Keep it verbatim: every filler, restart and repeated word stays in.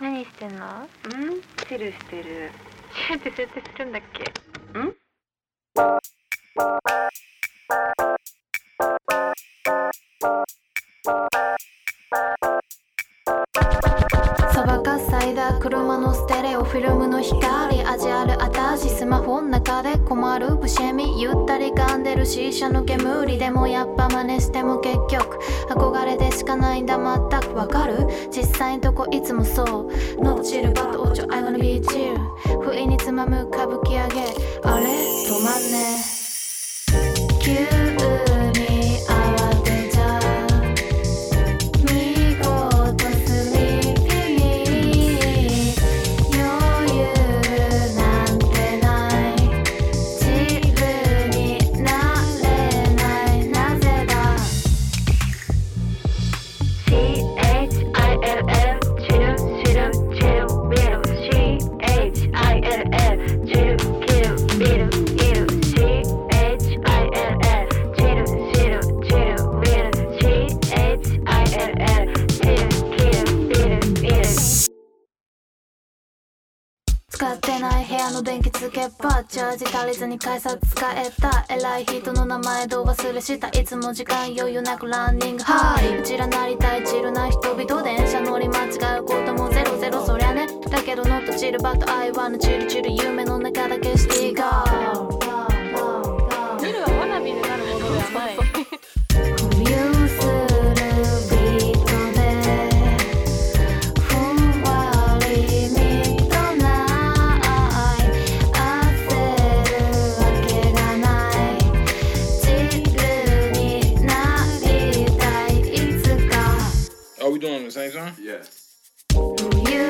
何してんの？ん？チルしてる。チルって設定するんだっけ？ん？そばかすサイダー車のステレオフィルムの光味あるあたしスマホの中で困るブシェミゆったり噛んでるシーシャの煙でもやっぱ真似しても結局憧れでしかないんだ全くわかる実際んとこいつもそう Not chill but ocho I wanna be chill 不意につまむ歌舞伎揚げあれ止まんね急チャージ足りずに改札使えた偉い人の名前どう忘れしたいつも時間余裕なくランニングハイうちらなりたいチルな人々電車乗り間違うこともゼロゼロそりゃねだけどノットチルバットアイワンのチルチル夢の中だけしていこうチルはわらびになるものではないAre we doing the same song? Yeah.